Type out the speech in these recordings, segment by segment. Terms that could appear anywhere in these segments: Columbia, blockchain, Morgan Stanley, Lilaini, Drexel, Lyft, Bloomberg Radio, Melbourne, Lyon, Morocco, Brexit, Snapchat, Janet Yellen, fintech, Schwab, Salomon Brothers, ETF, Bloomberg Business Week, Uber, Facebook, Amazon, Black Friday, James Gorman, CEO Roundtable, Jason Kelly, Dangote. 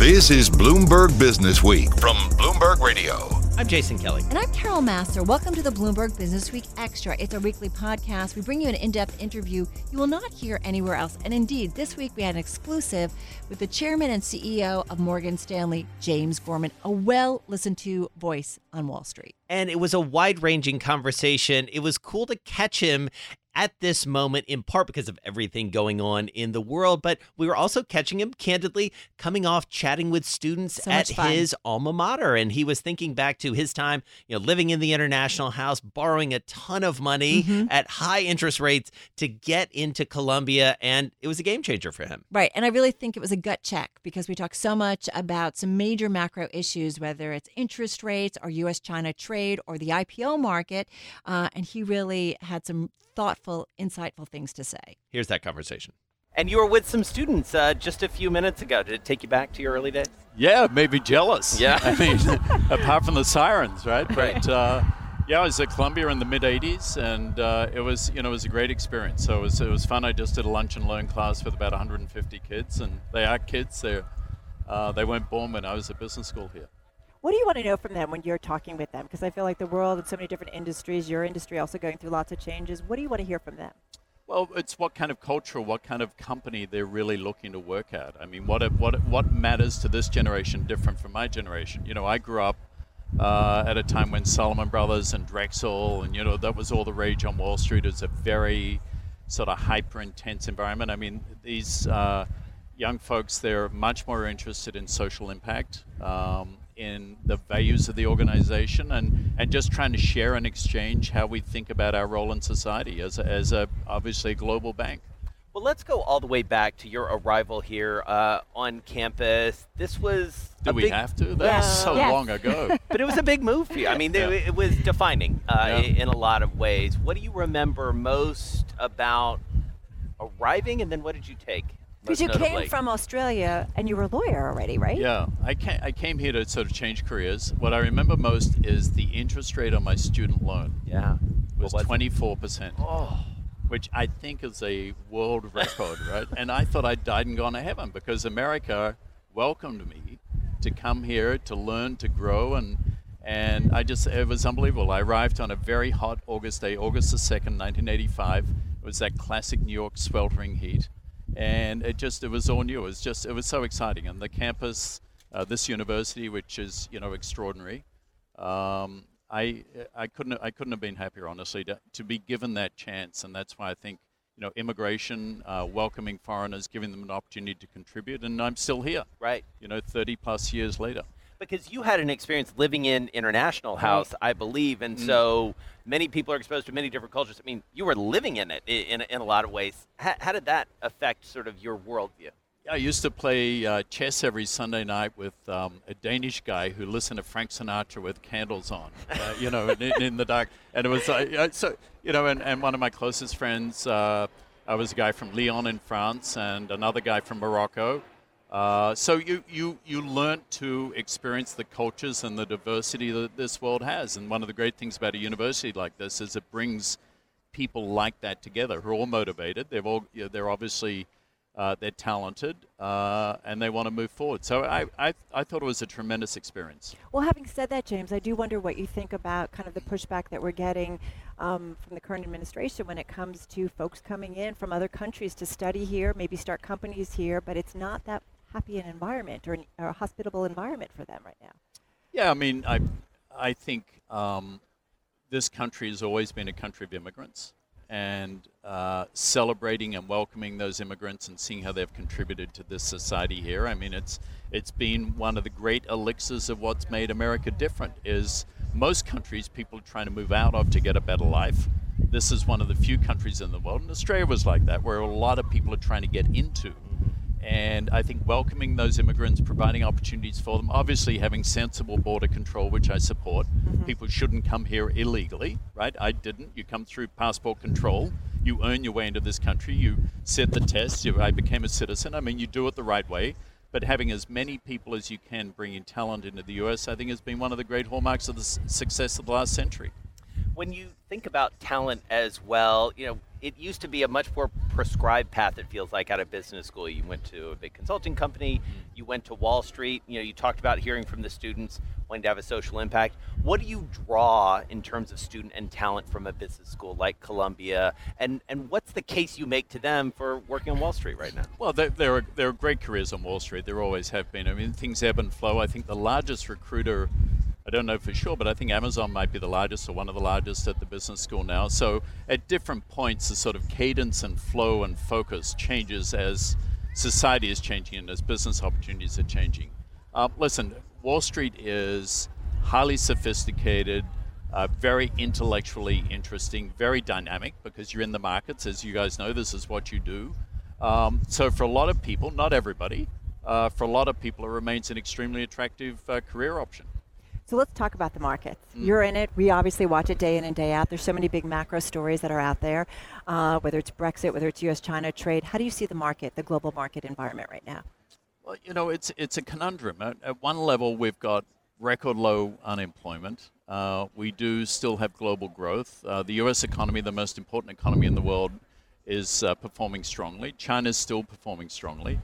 This is Bloomberg Business Week from Bloomberg Radio. I'm Jason Kelly. And I'm Carol Massar. Welcome to the Bloomberg Business Week Extra. It's our weekly podcast. We bring you an in-depth interview you will not hear anywhere else. And indeed, this week we had an exclusive with the chairman and CEO of Morgan Stanley, James Gorman, a well-listened-to voice on Wall Street. And it was a wide-ranging conversation. It was cool to catch him at this moment, in part because of everything going on in the world. But we were also catching him candidly coming off chatting with students at his alma mater. And he was thinking back to his time, living in the International House, borrowing a ton of money at high interest rates to get into Columbia. And it was a game changer for him. Right. And I really think it was a gut check because we talk so much about some major macro issues, whether it's interest rates or U.S.-China trade or the IPO market. And he really had some thoughtful, insightful things to say. Here's that conversation. And you were with some students just a few minutes ago. Did it take you back to your early days? Yeah, maybe jealous. Yeah. I mean, apart from the sirens, right? But I was at Columbia in the mid-'80s, and it was a great experience. So it was fun. I just did a lunch and learn class with about 150 kids, and they are kids. They weren't born when I was at business school here. What do you want to know from them when you're talking with them? Because I feel like the world and so many different industries, your industry also going through lots of changes. What do you want to hear from them? Well, it's what kind of culture, what kind of company they're really looking to work at. I mean, what matters to this generation different from my generation? I grew up at a time when Salomon Brothers and Drexel, and that was all the rage on Wall Street. It was a very sort of hyper-intense environment. I mean, these young folks, they're much more interested in social impact, in the values of the organization, and just trying to share and exchange how we think about our role in society as a obviously global bank. Well, let's go all the way back to your arrival here on campus. This was long ago. But it was a big move for you. I mean, it was defining in a lot of ways. What do you remember most about arriving, and then what did you take? Because you came from Australia and you were a lawyer already, right? Yeah, I came here to sort of change careers. What I remember most is the interest rate on my student loan. Yeah, was 24%, which I think is a world record, right? And I thought I'd died and gone to heaven because America welcomed me to come here to learn, to grow, and it was unbelievable. I arrived on a very hot August day, August the 2nd, 1985. It was that classic New York sweltering heat. And it was all new. It was so exciting. And the campus, this university, which is, extraordinary. I couldn't have been happier, honestly, to be given that chance. And that's why I think, immigration, welcoming foreigners, giving them an opportunity to contribute. And I'm still here. Right. 30 plus years later. Because you had an experience living in International House, I believe. And so many people are exposed to many different cultures. I mean, you were living in it in a lot of ways. How did that affect sort of your worldview? I used to play chess every Sunday night with a Danish guy who listened to Frank Sinatra with candles on, in the dark. And it was like, and one of my closest friends, I was a guy from Lyon in France and another guy from Morocco. So you learn to experience the cultures and the diversity that this world has. And one of the great things about a university like this is it brings people like that together who are all motivated. They're obviously they're talented and they want to move forward. So I thought it was a tremendous experience. Well, having said that, James, I do wonder what you think about kind of the pushback that we're getting from the current administration when it comes to folks coming in from other countries to study here, maybe start companies here, but it's not that happy an environment or a hospitable environment for them right now. Yeah, I mean, I think this country has always been a country of immigrants, and celebrating and welcoming those immigrants and seeing how they've contributed to this society here. I mean, it's been one of the great elixirs of what's made America different. Is most countries people are trying to move out of to get a better life. This is one of the few countries in the world, and Australia was like that, where a lot of people are trying to get into. And I think welcoming those immigrants, providing opportunities for them, obviously having sensible border control, which I support. People shouldn't come here illegally, right? I didn't. You come through passport control. You earn your way into this country. You sit the test. I became a citizen. I mean, you do it the right way. But having as many people as you can bringing talent into the U.S., I think has been one of the great hallmarks of the success of the last century. When you think about talent as well, it used to be a much more prescribed path, it feels like, out of business school. You went to a big consulting company, you went to Wall Street, you know, you talked about hearing from the students, wanting to have a social impact. What do you draw in terms of student and talent from a business school like Columbia? And what's the case you make to them for working on Wall Street right now? Well, there are great careers on Wall Street. There always have been. I mean, things ebb and flow. I think the largest recruiter, I don't know for sure, but I think Amazon might be the largest or one of the largest at the business school now. So at different points, the sort of cadence and flow and focus changes as society is changing and as business opportunities are changing. Listen, Wall Street is highly sophisticated, very intellectually interesting, very dynamic because you're in the markets. As you guys know, this is what you do. So for a lot of people, not everybody, for a lot of people, it remains an extremely attractive career option. So let's talk about the markets. You're in it. We obviously watch it day in and day out. There's so many big macro stories that are out there, whether it's Brexit, whether it's U.S.-China trade. How do you see the market, the global market environment right now? Well, you know, it's a conundrum. At one level, we've got record low unemployment. We do still have global growth. The U.S. economy, the most important economy in the world, is performing strongly. China's still performing strongly.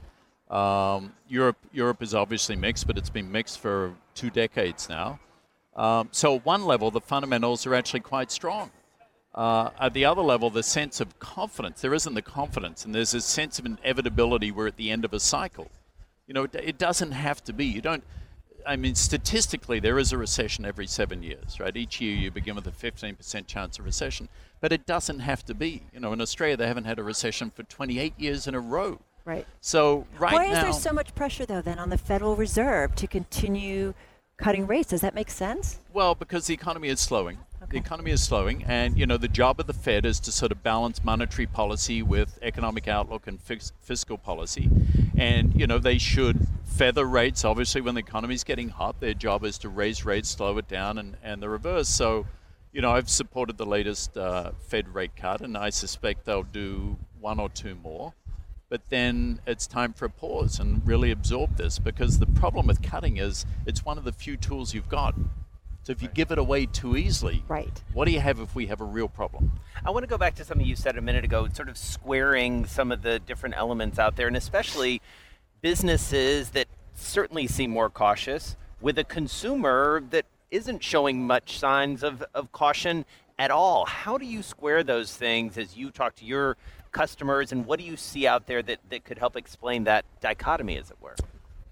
Europe is obviously mixed, but it's been mixed for 2 decades now. So at one level, the fundamentals are actually quite strong. At the other level, the sense of confidence, there isn't the confidence, and there's a sense of inevitability we're at the end of a cycle. You know, it doesn't have to be. Statistically, there is a recession every 7 years, right? Each year you begin with a 15% chance of recession, but it doesn't have to be. You know, in Australia, they haven't had a recession for 28 years in a row. Right. So right now... Why is there so much pressure, though, then, on the Federal Reserve to continue cutting rates? Does that make sense? Well, because the economy is slowing. Okay. The economy is slowing, and, you know, the job of the Fed is to sort of balance monetary policy with economic outlook and fiscal policy. And, you know, they should feather rates. Obviously, when the economy's getting hot, their job is to raise rates, slow it down, and the reverse. So, you know, I've supported the latest Fed rate cut, and I suspect they'll do 1 or 2 more. But then it's time for a pause and really absorb this, because the problem with cutting is it's one of the few tools you've got. So if you give it away too easily, what do you have if we have a real problem? I want to go back to something you said a minute ago, sort of squaring some of the different elements out there, and especially businesses that certainly seem more cautious with a consumer that isn't showing much signs of caution at all. How do you square those things as you talk to your customers, and what do you see out there that could help explain that dichotomy, as it were?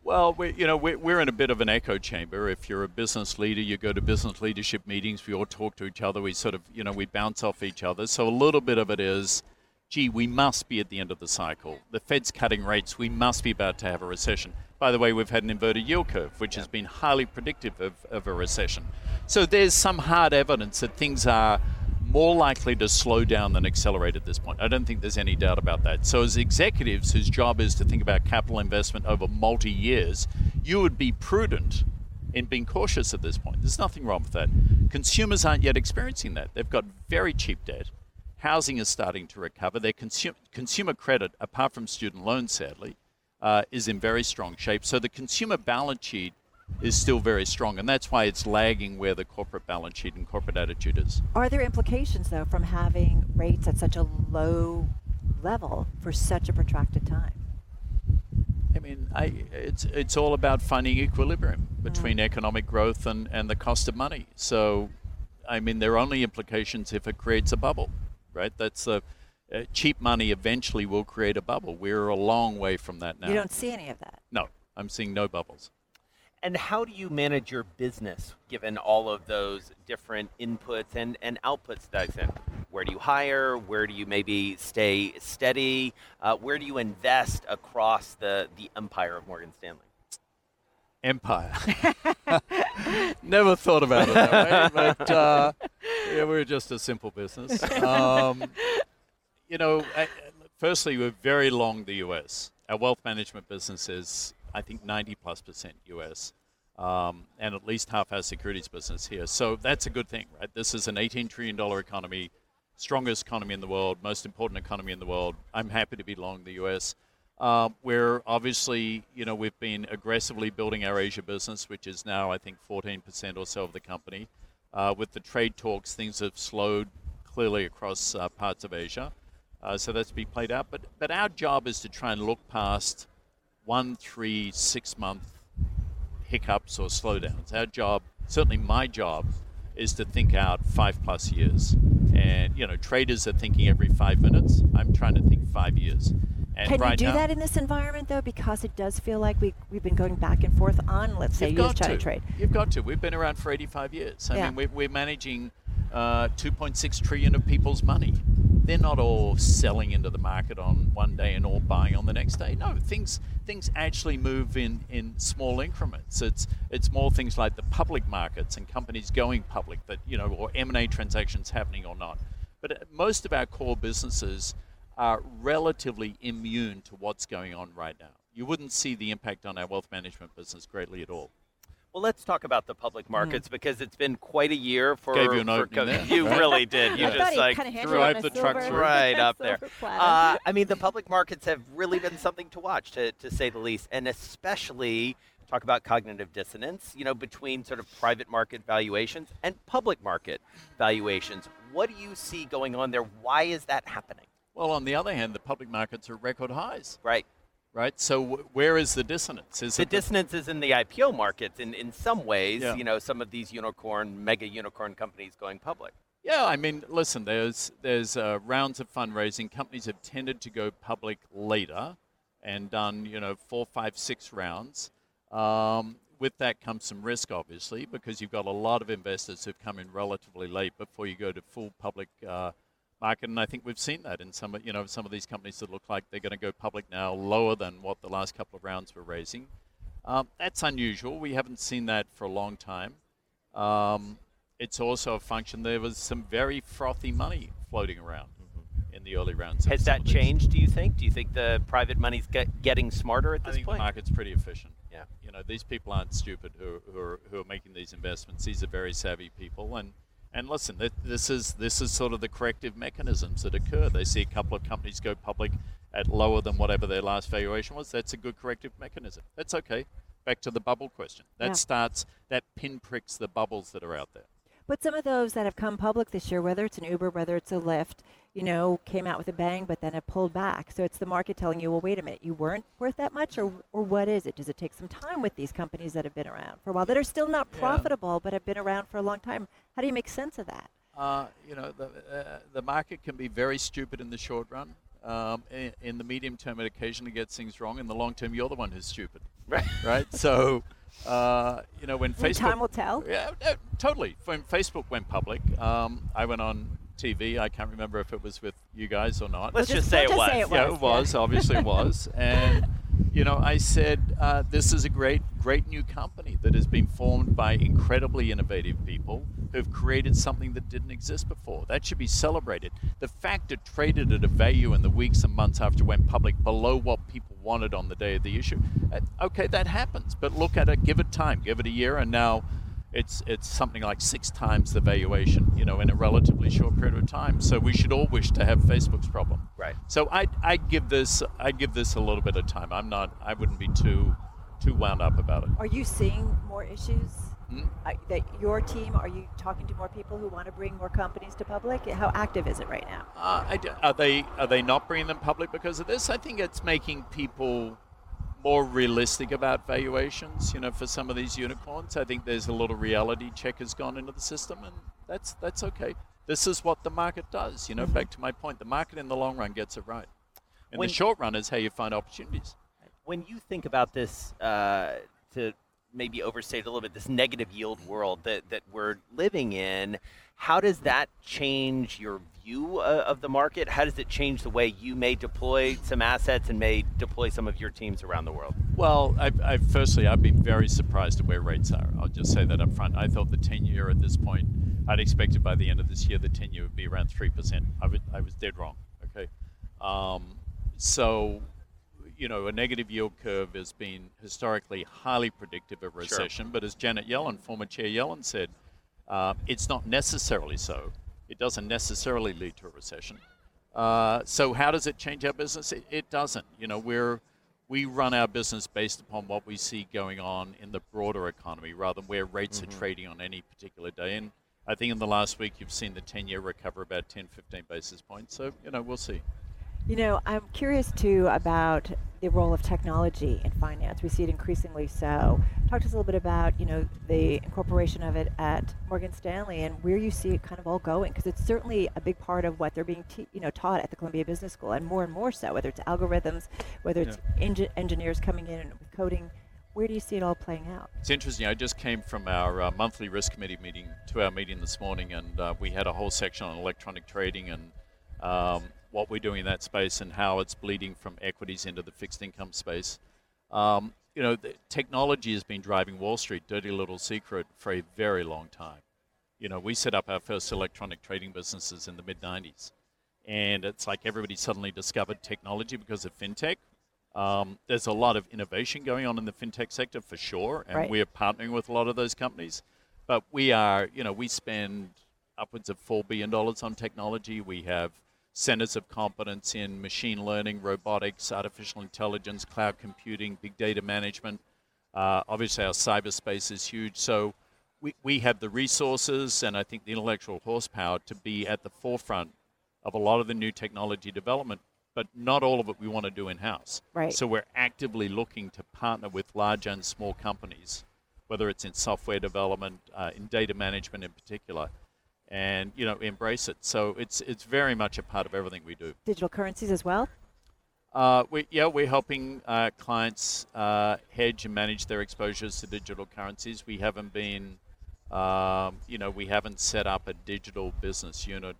Well, we're in a bit of an echo chamber. If you're a business leader, you go to business leadership meetings, we all talk to each other, we sort of, you know, we bounce off each other. So a little bit of it is, gee, we must be at the end of the cycle. The Fed's cutting rates, we must be about to have a recession. By the way, we've had an inverted yield curve, which has been highly predictive of a recession. So there's some hard evidence that things are more likely to slow down than accelerate at this point. I don't think there's any doubt about that. So as executives whose job is to think about capital investment over multi-years, you would be prudent in being cautious at this point. There's nothing wrong with that. Consumers aren't yet experiencing that. They've got very cheap debt. Housing is starting to recover. Their consumer credit, apart from student loans, sadly, is in very strong shape. So the consumer balance sheet is still very strong, and that's why it's lagging where the corporate balance sheet and corporate attitude is. Are there implications, though, from having rates at such a low level for such a protracted time? I mean, it's all about finding equilibrium between economic growth and the cost of money. So, I mean, there are only implications if it creates a bubble, right? That's cheap money eventually will create a bubble. We're a long way from that now. You don't see any of that? No, I'm seeing no bubbles. And how do you manage your business, given all of those different inputs and outputs that I send? Where do you hire? Where do you maybe stay steady? Where do you invest across the empire of Morgan Stanley? Empire. Never thought about it that way, but we're just a simple business. Firstly, we're very long the U.S. Our wealth management business is, I think, 90+% US, and at least half our securities business here. So that's a good thing, right? This is an $18 trillion economy, strongest economy in the world, most important economy in the world. I'm happy to be long the US. We're obviously, you know, we've been aggressively building our Asia business, which is now, I think, 14% or so of the company. With the trade talks, things have slowed clearly across parts of Asia. So that's being played out. But our job is to try and look past 1, 3, 6 month hiccups or slowdowns. Our job, certainly my job, is to think out 5+ years. And, you know, traders are thinking every 5 minutes. I'm trying to think 5 years. And can you do that in this environment, though? Because it does feel like we've been going back and forth on, let's say, US-China trade. You've got to. We've been around for 85 years. I mean, we're managing 2.6 trillion of people's money. They're not all selling into the market on one day and all buying on the next day. No, things actually move in small increments. It's more things like the public markets and companies going public that, you know, or M&A transactions happening or not. But most of our core businesses are relatively immune to what's going on right now. You wouldn't see the impact on our wealth management business greatly at all. Well, let's talk about the public markets because it's been quite a year for. Gave you an opening there. You really did. You just like drive the trucks right up there. I mean, the public markets have really been something to watch, to say the least, and especially talk about cognitive dissonance, you know, between sort of private market valuations and public market valuations. What do you see going on there? Why is that happening? Well, on the other hand, the public markets are record highs. Right. Right, so where is the dissonance? Dissonance is in the IPO markets in some ways, you know, some of these mega unicorn companies going public. Yeah, I mean, listen, there's rounds of fundraising. Companies have tended to go public later and done, you know, 4, 5, 6 rounds. With that comes some risk, obviously, because you've got a lot of investors who've come in relatively late before you go to full public market, and I think we've seen that in some of these companies that look like they're going to go public now, lower than what the last couple of rounds were raising. That's unusual. We haven't seen that for a long time. It's also a function. There was some very frothy money floating around in the early rounds. Has that changed? Do you think? Do you think the private money's getting smarter at this point? I think the market's pretty efficient. Yeah. You know, these people aren't stupid who are making these investments. These are very savvy people. And listen, this is sort of the corrective mechanisms that occur. They see a couple of companies go public at lower than whatever their last valuation was. That's a good corrective mechanism. That's okay. Back to the bubble question. That pinpricks the bubbles that are out there. But some of those that have come public this year, whether it's an Uber, whether it's a Lyft, you know, came out with a bang, but then have pulled back. So it's the market telling you, well, wait a minute, you weren't worth that much, or what is it? Does it take some time with these companies that have been around for a while, that are still not profitable, but have been around for a long time? How do you make sense of that? You know, the market can be very stupid in the short run. In the medium term, it occasionally gets things wrong. In the long term, you're the one who's stupid, right? So, you know, when Facebook... Time will tell. Yeah, totally. When Facebook went public, I went on TV. I can't remember if it was with you guys or not. Let's just say it was. Yeah, it was. Obviously it was. And, you know, I said, this is a great new company that has been formed by incredibly innovative people who've created something that didn't exist before. That should be celebrated. The fact it traded at a value in the weeks and months after it went public below what people wanted on the day of the issue, okay, that happens. But look at it, give it time, give it a year, and now it's something like 6 times the valuation, you know, in a relatively short period of time. So we should all wish to have Facebook's problem. Right. So I'd give this a little bit of time. I wouldn't be too wound up about it. Are you seeing more issues that your team? Are you talking to more people who want to bring more companies to public? How active is it right now? Are they not bringing them public because of this? I think it's making people more realistic about valuations, you know, for some of these unicorns. I think there's a little reality check has gone into the system, and that's okay. This is what the market does, you know, back to my point. The market in the long run gets it right. In the short run is how you find opportunities. When you think about this, to maybe overstate a little bit, this negative yield world that we're living in, how does that change your view of the market? How does it change the way you may deploy some assets and may deploy some of your teams around the world? Well, I've been very surprised at where rates are. I'll just say that up front. I thought the 10-year at this point, I'd expected by the end of this year, the 10-year would be around 3%. I was dead wrong, okay? So, you know, a negative yield curve has been historically highly predictive of recession, but as Janet Yellen, former Chair Yellen said, it's not necessarily so. It doesn't necessarily lead to a recession. So how does it change our business? It doesn't. You know, we run our business based upon what we see going on in the broader economy rather than where rates are trading on any particular day. And I think in the last week, you've seen the 10-year recover about 10, 15 basis points. So, you know, we'll see. You know, I'm curious too about the role of technology in finance. We see it increasingly so. Talk to us a little bit about, you know, the incorporation of it at Morgan Stanley and where you see it kind of all going, because it's certainly a big part of what they're being taught at the Columbia Business School, and more so, whether it's algorithms, whether it's engineers coming in and coding. Where do you see it all playing out? It's interesting. I just came from our monthly risk committee meeting to our meeting this morning, and we had a whole section on electronic trading and what we're doing in that space and how it's bleeding from equities into the fixed income space. You know, the technology has been driving Wall Street, dirty little secret, for a very long time. You know, we set up our first electronic trading businesses in the mid-90s, and it's like everybody suddenly discovered technology because of fintech. There's a lot of innovation going on in the fintech sector for sure, and we are partnering with a lot of those companies. But we are, you know, we spend upwards of $4 billion on technology. We have centers of competence in machine learning, robotics, artificial intelligence, cloud computing, big data management. Obviously, our cyberspace is huge. So we have the resources and I think the intellectual horsepower to be at the forefront of a lot of the new technology development. But not all of it we want to do in-house. Right. So we're actively looking to partner with large and small companies, whether it's in software development, in data management in particular, and you know, embrace it. So it's very much a part of everything we do. Digital currencies as well? We're helping clients hedge and manage their exposures to digital currencies. We haven't been, we haven't set up a digital business unit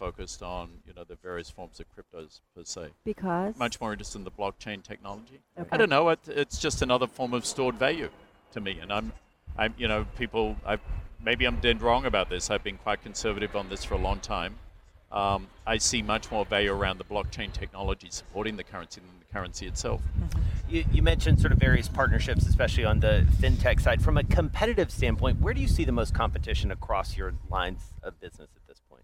focused on, you know, the various forms of cryptos per se. Because? Much more interested in the blockchain technology. Okay. I don't know. It's just another form of stored value to me. And maybe I'm dead wrong about this. I've been quite conservative on this for a long time. I see much more value around the blockchain technology supporting the currency than the currency itself. You mentioned sort of various partnerships, especially on the fintech side. From a competitive standpoint, where do you see the most competition across your lines of business at this point?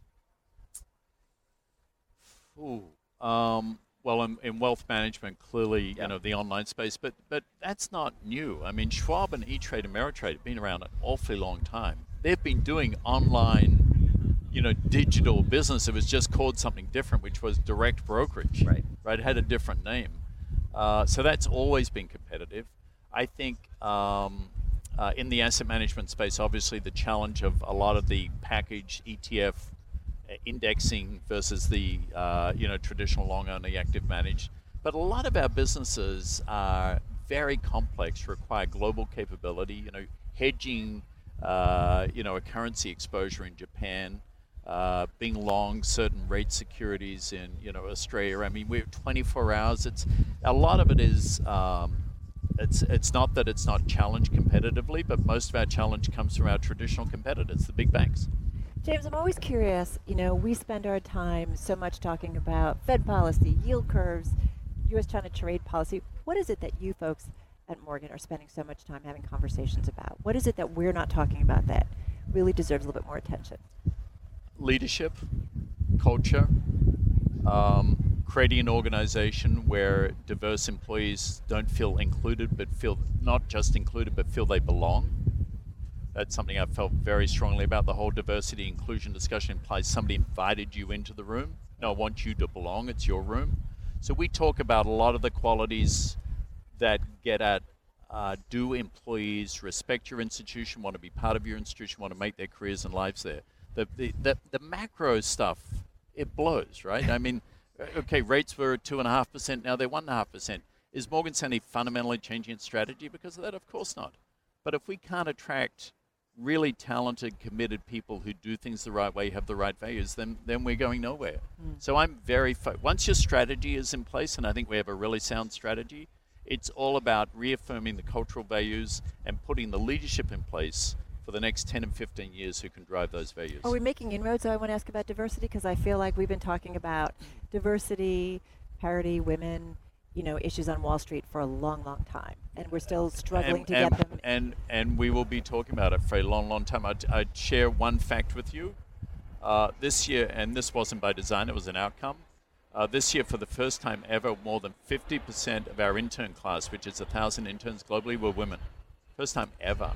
Well, in wealth management, clearly, you know, the online space, but that's not new. I mean, Schwab and E-Trade, Ameritrade have been around an awfully long time. They've been doing online, you know, digital business. It was just called something different, which was direct brokerage. Right. It had a different name. So that's always been competitive. I think in the asset management space, obviously the challenge of a lot of the package ETF indexing versus the traditional long-only active managed. But a lot of our businesses are very complex, require global capability, you know, hedging, a currency exposure in Japan, being long certain rate securities in, you know, Australia. I mean, we're 24 hours. It's a lot of it is, it's not that it's not challenged competitively, but most of our challenge comes from our traditional competitors, the big banks. James, I'm always curious, you know, we spend our time so much talking about Fed policy, yield curves, U.S.-China trade policy. What is it that you folks at Morgan are spending so much time having conversations about? What is it that we're not talking about that really deserves a little bit more attention? Leadership, culture, creating an organization where diverse employees don't feel included, but feel not just included, but feel they belong. That's something I felt very strongly about. The whole diversity inclusion discussion implies somebody invited you into the room. No, I want you to belong. It's your room. So we talk about a lot of the qualities that get at do employees respect your institution, want to be part of your institution, want to make their careers and lives there. The macro stuff, it blows, right? I mean, okay, rates were at 2.5%. Now they're 1.5%. Is Morgan Stanley fundamentally changing its strategy because of that? Of course not. But if we can't attract really talented, committed people who do things the right way, have the right values, then we're going nowhere. So I'm very once your strategy is in place, and I think we have a really sound strategy, it's all about reaffirming the cultural values and putting the leadership in place for the next 10 and 15 years who can drive those values. Are we making inroads? I want to ask about diversity, because I feel like we've been talking about diversity, parity, women, you know, issues on Wall Street for a long, long time. And we're still struggling to get them. And we will be talking about it for a long, long time. I'd share one fact with you. This year, and this wasn't by design, it was an outcome. This year, for the first time ever, more than 50% of our intern class, which is 1,000 interns globally, were women. First time ever.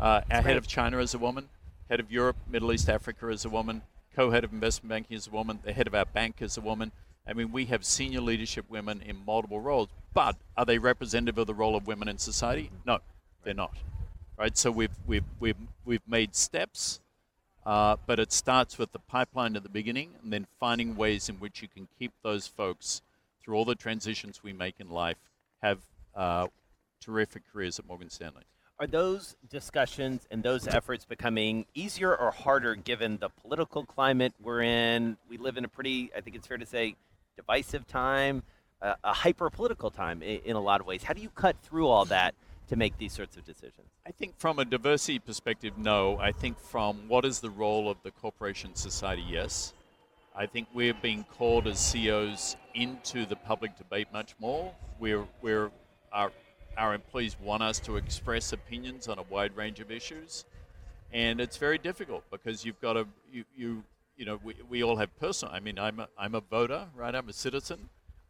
Our head of China is a woman. Head of Europe, Middle East, Africa is a woman. Co-head of investment banking is a woman. The head of our bank is a woman. I mean, we have senior leadership women in multiple roles, but are they representative of the role of women in society? No, they're not. Right? So we've made steps, but it starts with the pipeline at the beginning, and then finding ways in which you can keep those folks through all the transitions we make in life, have terrific careers at Morgan Stanley. Are those discussions and those efforts becoming easier or harder given the political climate we're in? We live in a pretty, I think it's fair to say, divisive time, a hyper-political time in a lot of ways. How do you cut through all that to make these sorts of decisions? I think from a diversity perspective, no. I think from what is the role of the corporation society, yes. I think we're being called as CEOs into the public debate much more. Our employees want us to express opinions on a wide range of issues, and it's very difficult because you've got to we all have personal. I mean, I'm a voter, right? I'm a citizen.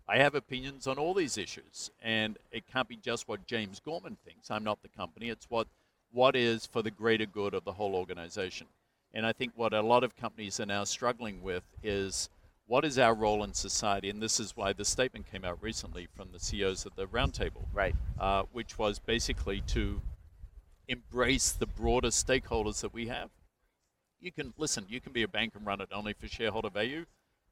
I have opinions on all these issues, and it can't be just what James Gorman thinks. I'm not the company. It's what is for the greater good of the whole organization. And I think what a lot of companies are now struggling with is what is our role in society? And this is why the statement came out recently from the CEOs at the Roundtable, right? Which was basically to embrace the broader stakeholders that we have. You can be a bank and run it only for shareholder value,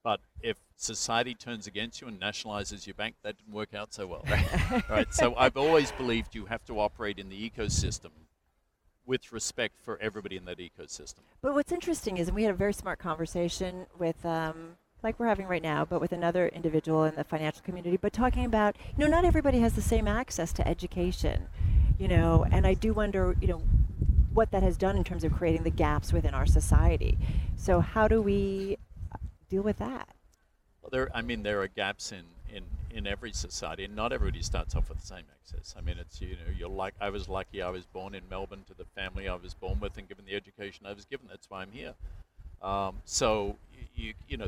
but if society turns against you and nationalizes your bank, that didn't work out so well. Right? Right? So I've always believed you have to operate in the ecosystem with respect for everybody in that ecosystem. But what's interesting is we had a very smart conversation with like we're having right now, but with another individual in the financial community, but talking about, not everybody has the same access to education, and I do wonder, what that has done in terms of creating the gaps within our society. So how do we deal with that? Well, there are gaps in every society, and not everybody starts off with the same access. I mean, it's, you're like, I was lucky I was born in Melbourne to the family I was born with and given the education I was given. That's why I'm here. So,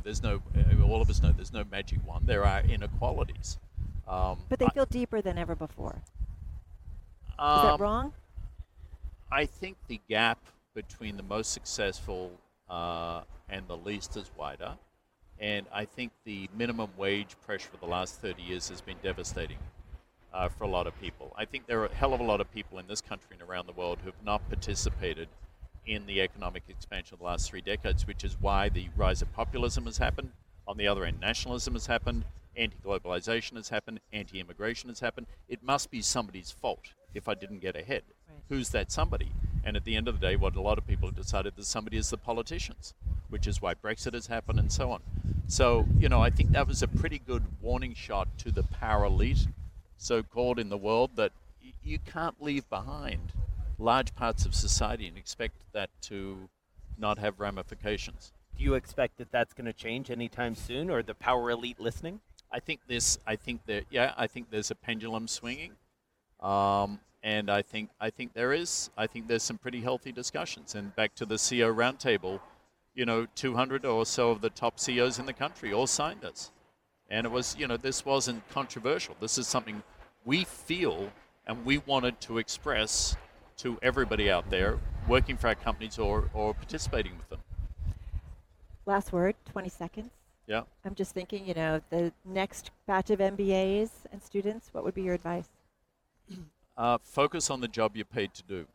there's no, all of us know there's no magic wand. There are inequalities. But they feel deeper than ever before. Is that wrong? I think the gap between the most successful and the least is wider. And I think the minimum wage pressure for the last 30 years has been devastating for a lot of people. I think there are a hell of a lot of people in this country and around the world who have not participated in the economic expansion of the last 3 decades, which is why the rise of populism has happened. On the other end, nationalism has happened, anti-globalization has happened, anti-immigration has happened. It must be somebody's fault if I didn't get ahead. Right. Who's that somebody? And at the end of the day, what a lot of people have decided that somebody is the politicians, which is why Brexit has happened and so on. So, I think that was a pretty good warning shot to the power elite, so-called, in the world, that you can't leave behind large parts of society and expect that to not have ramifications. Do you expect that that's going to change anytime soon, or the power elite listening? I think there's a pendulum swinging, and I think there is. I think there's some pretty healthy discussions. And back to the CEO Roundtable, 200 or so of the top CEOs in the country all signed us, and it was, this wasn't controversial. This is something we feel and we wanted to express to everybody out there working for our companies or participating with them. Last word, 20 seconds. Yeah. I'm just thinking, the next batch of MBAs and students, what would be your advice? Focus on the job you're paid to do.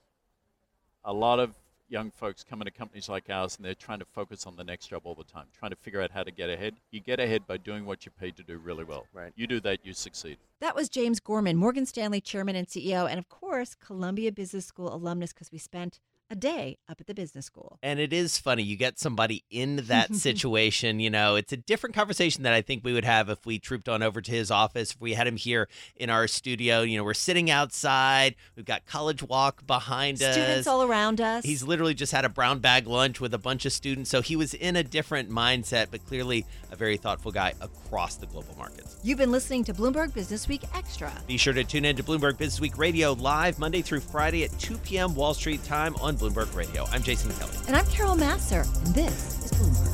A lot of young folks come into companies like ours and they're trying to focus on the next job all the time, trying to figure out how to get ahead. You get ahead by doing what you're paid to do really well. Right. You do that, you succeed. That was James Gorman, Morgan Stanley Chairman and CEO, and of course, Columbia Business School alumnus, because we spent a day up at the business school. And it is funny, you get somebody in that situation, it's a different conversation that I think we would have if we trooped on over to his office, if we had him here in our studio. We're sitting outside, we've got College Walk behind us. Students all around us. He's literally just had a brown bag lunch with a bunch of students, so he was in a different mindset, but clearly a very thoughtful guy across the global markets. You've been listening to Bloomberg Business Week Extra. Be sure to tune in to Bloomberg Business Week Radio live Monday through Friday at 2 p.m. Wall Street time on Bloomberg Radio. I'm Jason Kelly. And I'm Carol Massar, and this is Bloomberg.